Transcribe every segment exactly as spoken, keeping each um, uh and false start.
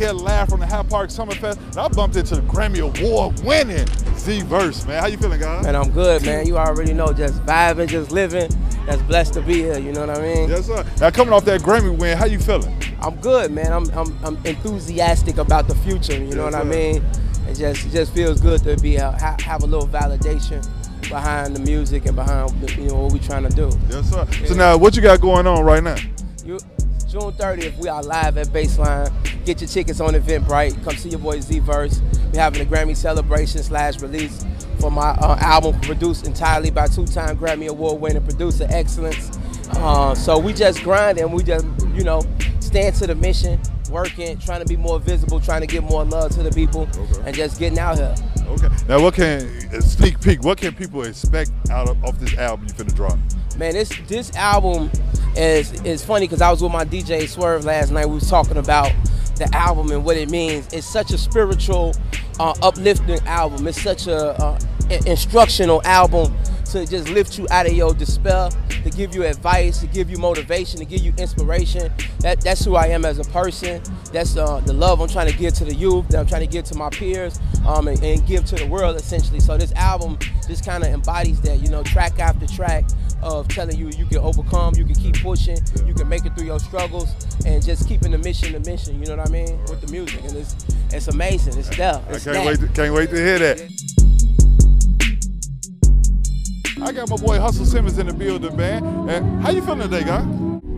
here live from the Hyde Park Summerfest. And I bumped into the Grammy Award winning Z-verse, man. How you feeling, guys? Man, I'm good, man. You already know, just vibing, just living. That's blessed to be here, you know what I mean? Yes, sir. Now, coming off that Grammy win, how you feeling? I'm good, man. I'm I'm, I'm enthusiastic about the future, you yes, know what sir. I mean? It just it just feels good to be uh, have a little validation behind the music and behind you know what we're trying to do. Yes, sir. Yeah. So now, what you got going on right now? You, June thirtieth, we are live at Baseline. Get your tickets on Eventbrite. Come see your boy Z-verse. We're having a Grammy celebration slash release for my uh, album, produced entirely by two-time Grammy Award-winning producer Excellence. Uh, so we just grind and we just, you know, stand to the mission, working, trying to be more visible, trying to give more love to the people, okay. and just getting out here. Okay. Now, what can sneak peek? What can people expect out of, of this album you finna drop? Man, this this album is is funny because I was with my D J Swerve last night. We was talking about the album and what it means. It's such a spiritual, uh, uplifting album. It's such a uh, instructional album to just lift you out of your despair, to give you advice, to give you motivation, to give you inspiration. That that's who I am as a person. That's uh, the love I'm trying to give to the youth, that I'm trying to give to my peers, um, and, and give to the world essentially. So this album just kind of embodies that, you know, track after track of telling you you can overcome, you can keep pushing, yeah. you can make it through your struggles, and just keeping the mission the mission, you know what I mean, right. with the music. And it's it's amazing, it's there. It's I can't wait, to, can't wait to hear that. I got my boy Hustle Simmons in the building, man. And how you feeling today, guy?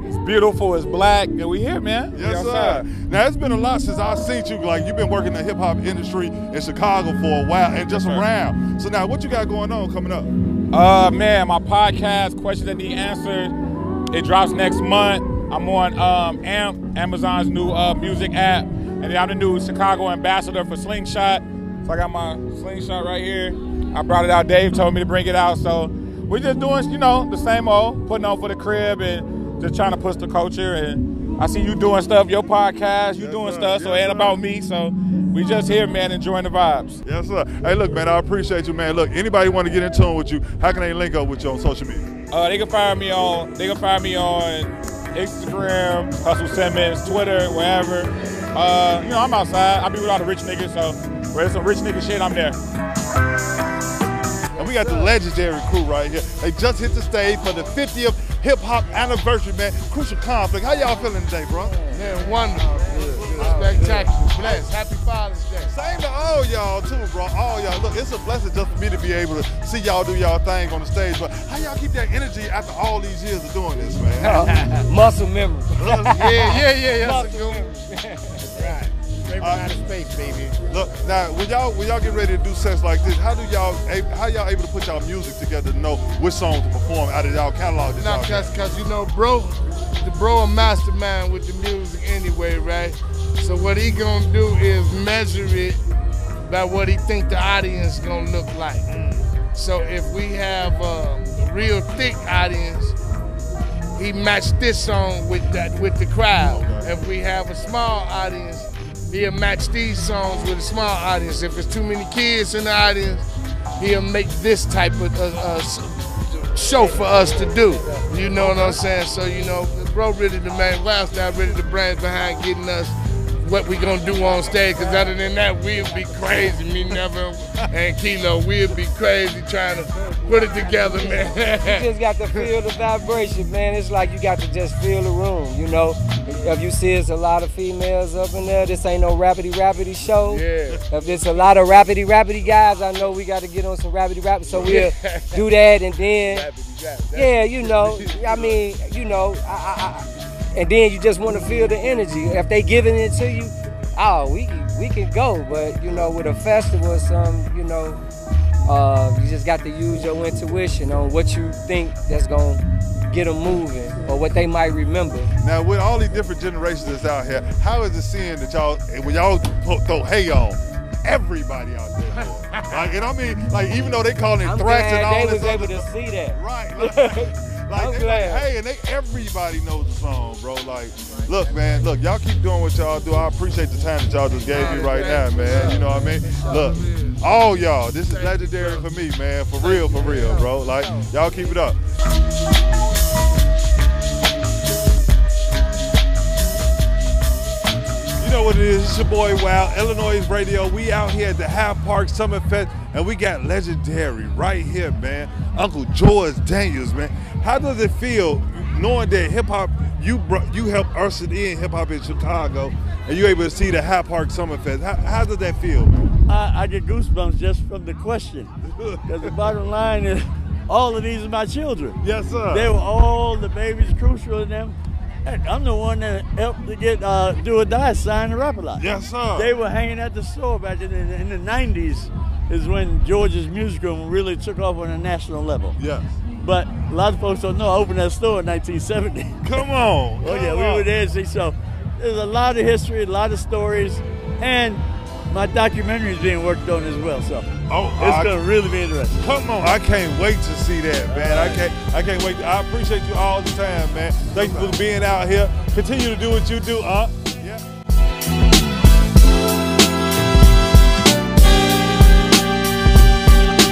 It's beautiful, it's black, and we here, man. Yes, sir. Now, it's been a lot since I've seen you. Like, you've been working in the hip-hop industry in Chicago for a while and just around. So now, what you got going on coming up? Uh, man, my podcast, Questions That Need Answers, it drops next month. I'm on um, A M P, Amazon's new uh, music app. And then I'm the new Chicago ambassador for Slingshot. So I got my Slingshot right here. I brought it out. Dave told me to bring it out. So we're just doing, you know, the same old, putting on for the crib and just trying to push the culture. And I see you doing stuff, your podcast, you yes, doing sir. stuff. Yes, so it ain't about me. So we just here, man, enjoying the vibes. Yes, sir. Hey, look, man, I appreciate you, man. Look, anybody want to get in tune with you, how can they link up with you on social media? Uh, they can find me on, they can find me on Instagram, Hustle Simmons, Twitter, wherever. Uh, you know, I'm outside. I be with all the rich niggas. So where there's some rich nigga shit, I'm there. And we got the legendary crew right here. They just hit the stage for the fiftieth hip hop anniversary, man. Crucial Conflict. How y'all feeling today, bro? Man, wonderful. Oh, man. Spectacular. Oh, blessed. Happy Father's Day. Same to all y'all too, bro. All y'all. Look, it's a blessing just for me to be able to see y'all do y'all thing on the stage. But how y'all keep that energy after all these years of doing this, man? Muscle memory. yeah, yeah, yeah, yeah. Muscle memory. Right. Uh, out of space, baby. Look, now when y'all when y'all get ready to do sets like this, how do y'all how y'all able to put y'all music together to know which songs to perform out of y'all catalog? Not just cause you know, bro, the bro a mastermind with the music anyway, right? So what he gonna do is measure it by what he think the audience gonna look like. Mm. So if we have um, a real thick audience, he matched this song with that with the crowd. Okay. If we have a small audience, he'll match these songs with a small audience. If there's too many kids in the audience, he'll make this type of uh, uh, show for us to do. You know what I'm saying? So, you know, bro really the man, Wild's not really the brains behind getting us what we gonna do on stage, because other than that, we'll be crazy. Me, Never, and Kilo, we'll be crazy trying to put it together, man. You just got to feel the vibration, man. It's like you got to just feel the room, you know? If you see it's a lot of females up in there, this ain't no rapidy-rapidy show. Yeah. If it's a lot of rapidy-rapidy guys, I know we got to get on some rapidy-rapidy, so we'll yeah. do that, and then, rapidy, yeah, you know, I mean, you know, I, I, I and then you just want to feel the energy. If they giving it to you, oh, we we can go. But you know, with a festival or something, you know, uh, you just got to use your intuition on what you think that's gonna get them moving or what they might remember. Now, with all these different generations that's out here, how is it seeing that y'all when y'all throw hay on everybody out there? Like, and I mean, like even though they calling it threats and all they this was able stuff, to see that, right? Like, Like, they like, hey, and they, everybody knows the song, bro. Like, look, man, look, y'all keep doing what y'all do. I appreciate the time that y'all just gave me right now, man. You know what I mean? Look, all y'all, this is legendary for me, man. For real, for real, bro. Like, y'all keep it up. You know what it is? It's your boy Wild Illanoiz Radio. We out here at the Hyde Park Summerfest, and we got legendary right here, man. Uncle George Daniels, man. How does it feel knowing that hip hop, you you helped usher in hip hop in Chicago, and you able to see the Hyde Park Summerfest? How, how does that feel? I, I get goosebumps just from the question, because the bottom line is, all of these are my children. Yes, sir. They were all the babies, Crucial in them. I'm the one that helped to get uh, Do or Die signed to Rap-A-Lot. Yes, sir. They were hanging at the store back in the, in the nineties is when George's Music Room really took off on a national level. Yes. But a lot of folks don't know I opened that store in nineteen seventy. Come on. Oh, yeah, we were there. See, so there's a lot of history, a lot of stories, and my documentary is being worked on as well, so oh, it's I, gonna really be interesting. Come on, I can't wait to see that, man. Right. I can't, I can't wait. To, I appreciate you all the time, man. Thank you for being out here. Continue to do what you do, huh? Yeah.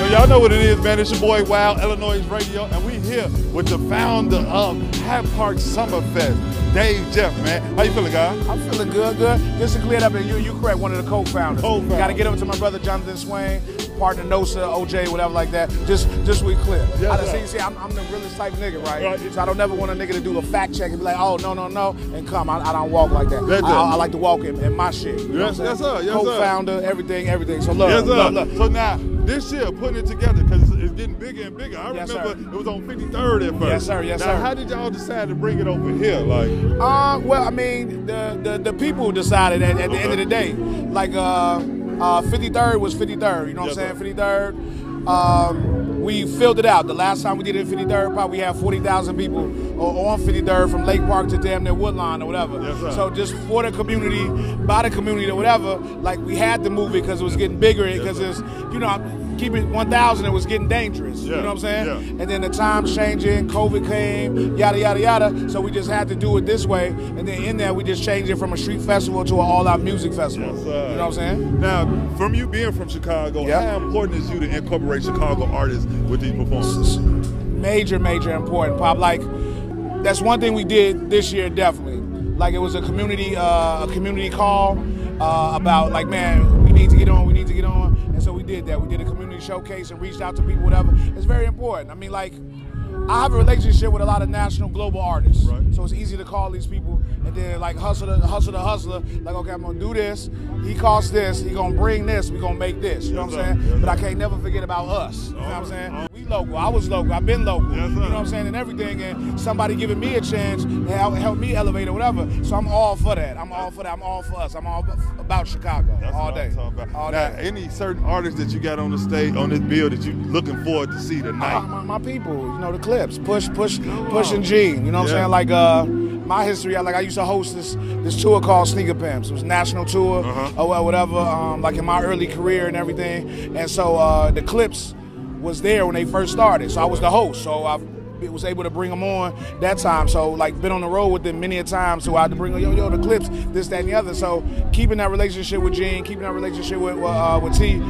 Yo, y'all know what it is, man. It's your boy Wild Illanoiz Radio, and we here with the founder of Hyde Park Summerfest. Dave Jeff, man. How you feeling, guy? I'm feeling good, good. Just to clear it up, and you, you correct, one of the co-founders. Co-founder. Got to get over to my brother, Jonathan Swain, partner NOSA, O J, whatever like that. Just just we clear. Yes, I just, see, see, I'm, I'm the realest type nigga, right? right? So I don't ever want a nigga to do a fact check and be like, oh, no, no, no, and come. I, I don't walk like that. I, I, I like to walk in, in my shit. You yes, know yes, sir. Yes, co-founder, everything, everything. So love, yes, sir. love, love. So now, this year, putting it together, because it's, it's getting bigger and bigger. I yes, remember sir. it was on fifty-third at first. Yes, sir. Yes, now, sir. How did y'all decide to bring it over here? Like, uh, well, I mean, the the, the people decided at, at the okay. end of the day. Like, uh, uh, fifty-third was fifty-third. You know what yes, I'm saying? Sir. fifty-third. Um, we filled it out. The last time we did it at fifty-third, probably we had forty thousand people on fifty-third from Lake Park to damn near Woodlawn or whatever. Yes, so just for the community, by the community or whatever, like we had to move it because it was getting bigger because yes, it's, you know, keep it one thousand, it was getting dangerous. Yeah. You know what I'm saying? Yeah. And then the times changing, COVID came, yada, yada, yada. So we just had to do it this way. And then in there, we just changed it from a street festival to an all-out music festival. Yes, uh, you know what I'm saying? Now, from you being from Chicago, yep. how important is you to incorporate Chicago artists with these performances? Major, major important, Pop. Like, that's one thing we did this year, definitely. Like, it was a community, uh, a community call uh, about, like, man, we need to get on, we need to get on. And so we did that. We did a community showcase and reached out to people, whatever. It's very important. I mean, like, I have a relationship with a lot of national, global artists. Right. So it's easy to call these people and then, like, hustle the hustler, hustler. Like, okay, I'm going to do this. He costs this. He going to bring this. We going to make this. You know what I'm saying? But I can't never forget about us. You know what I'm saying? We local. I was local. I've been local. You know what I'm saying? And everything. And somebody giving me a chance to help, help me elevate or whatever. So I'm all for that. I'm all for that. I'm all for us. I'm all about Chicago all day. All day. Any certain artists that you got on the stage, on this bill, that you looking forward to see tonight? My, my, my people, you know, the clips. Push, push, push and Gene. You know what I'm saying? Like, uh, my history, I, like I used to host this this tour called Sneaker Pimps. It was a national tour uh-huh. or whatever, um, like in my early career and everything. And so uh, the clips was there when they first started. So I was the host. So I was able to bring them on that time. So like been on the road with them many a time. So I had to bring yo yo the clips, this, that, and the other. So keeping that relationship with Gene, keeping that relationship with uh, with T.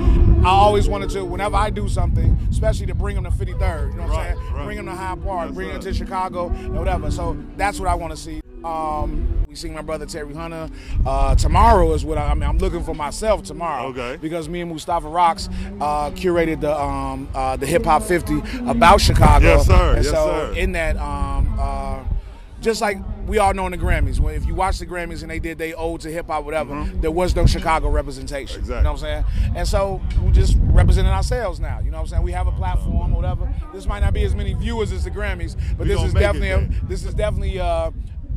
I always wanted to, whenever I do something, especially to bring them to fifty-third, you know what right, I'm saying? Right. Bring them to Hyde Park, yes, bring them to Chicago, and whatever. So that's what I want to see. Um, we seen my brother Terry Hunter. Uh, tomorrow is what I, I mean, I'm looking for myself tomorrow. Okay. Because me and Mustafa Rocks uh, curated the um, uh, the Hip Hop fifty about Chicago. Yes, sir. And yes, so sir. in that, um, uh, just like we all know in the Grammys, when if you watch the Grammys and they did they ode to hip hop, whatever, mm-hmm. there was no Chicago representation. Exactly. You know what I'm saying? And so we just representing ourselves now. You know what I'm saying? We have a platform, whatever. This might not be as many viewers as the Grammys, but this is, it, a, this is definitely this is definitely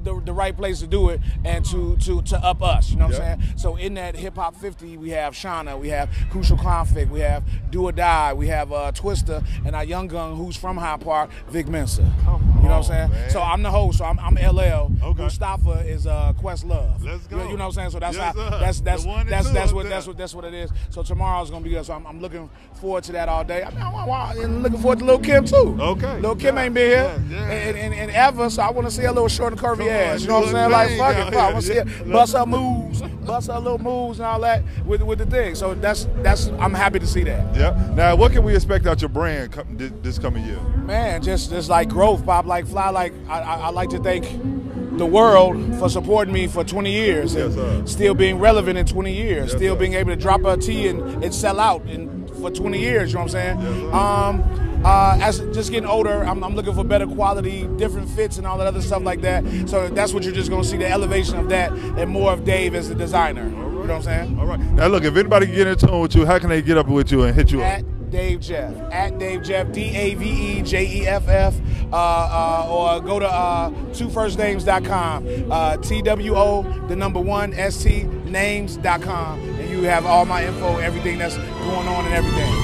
the the right place to do it and to to to up us. You know what, yep. what I'm saying? So in that Hip Hop fifty, we have Shauna, we have Crucial Conflict, we have Do or Die, we have uh, Twista, and our young gun who's from Hyde Park, Vic Mensa. Come You know what I'm saying? Man. So I'm the host, so I'm, I'm L L. Okay. Mustafa is uh, Questlove. Let's go. You know, you know what I'm saying? So that's yes, how, that's that's that's that's what that's what that's what it is. So tomorrow's gonna be good. So I'm, I'm looking forward to that all day. I mean, I'm, I'm looking forward to Lil Kim too. Okay. Lil Kim yeah. ain't been here yeah, yeah. And, and, and ever, so I want to see a little short and curvy Come ass. On, you know what I'm saying? Like fuck it, fuck. I want to see her bust her moves, bust her little moves and all that with with the thing. So that's that's I'm happy to see that. Yeah. Now, what can we expect out your brand this coming year? Man, just just like growth, Pop. Like fly, like I, I, I like to thank the world for supporting me for twenty years, yes, and still being relevant in twenty years, yes, still sir. being able to drop a T and, and sell out in, for twenty years, you know what I'm saying? Yes, um, Uh, as just getting older, I'm, I'm looking for better quality, different fits and all that other stuff like that. So that's what you're just going to see, the elevation of that and more of Dave as the designer. Right. You know what I'm saying? All right. Now look, if anybody can get in tune with you, how can they get up with you and hit you at up? At Dave Jeff. At Dave Jeff. D A V E J E F F. Uh, uh, or go to uh, two first names dot com. Uh, T W O, the number one, S T, names dot com. And you have all my info, everything that's going on and everything.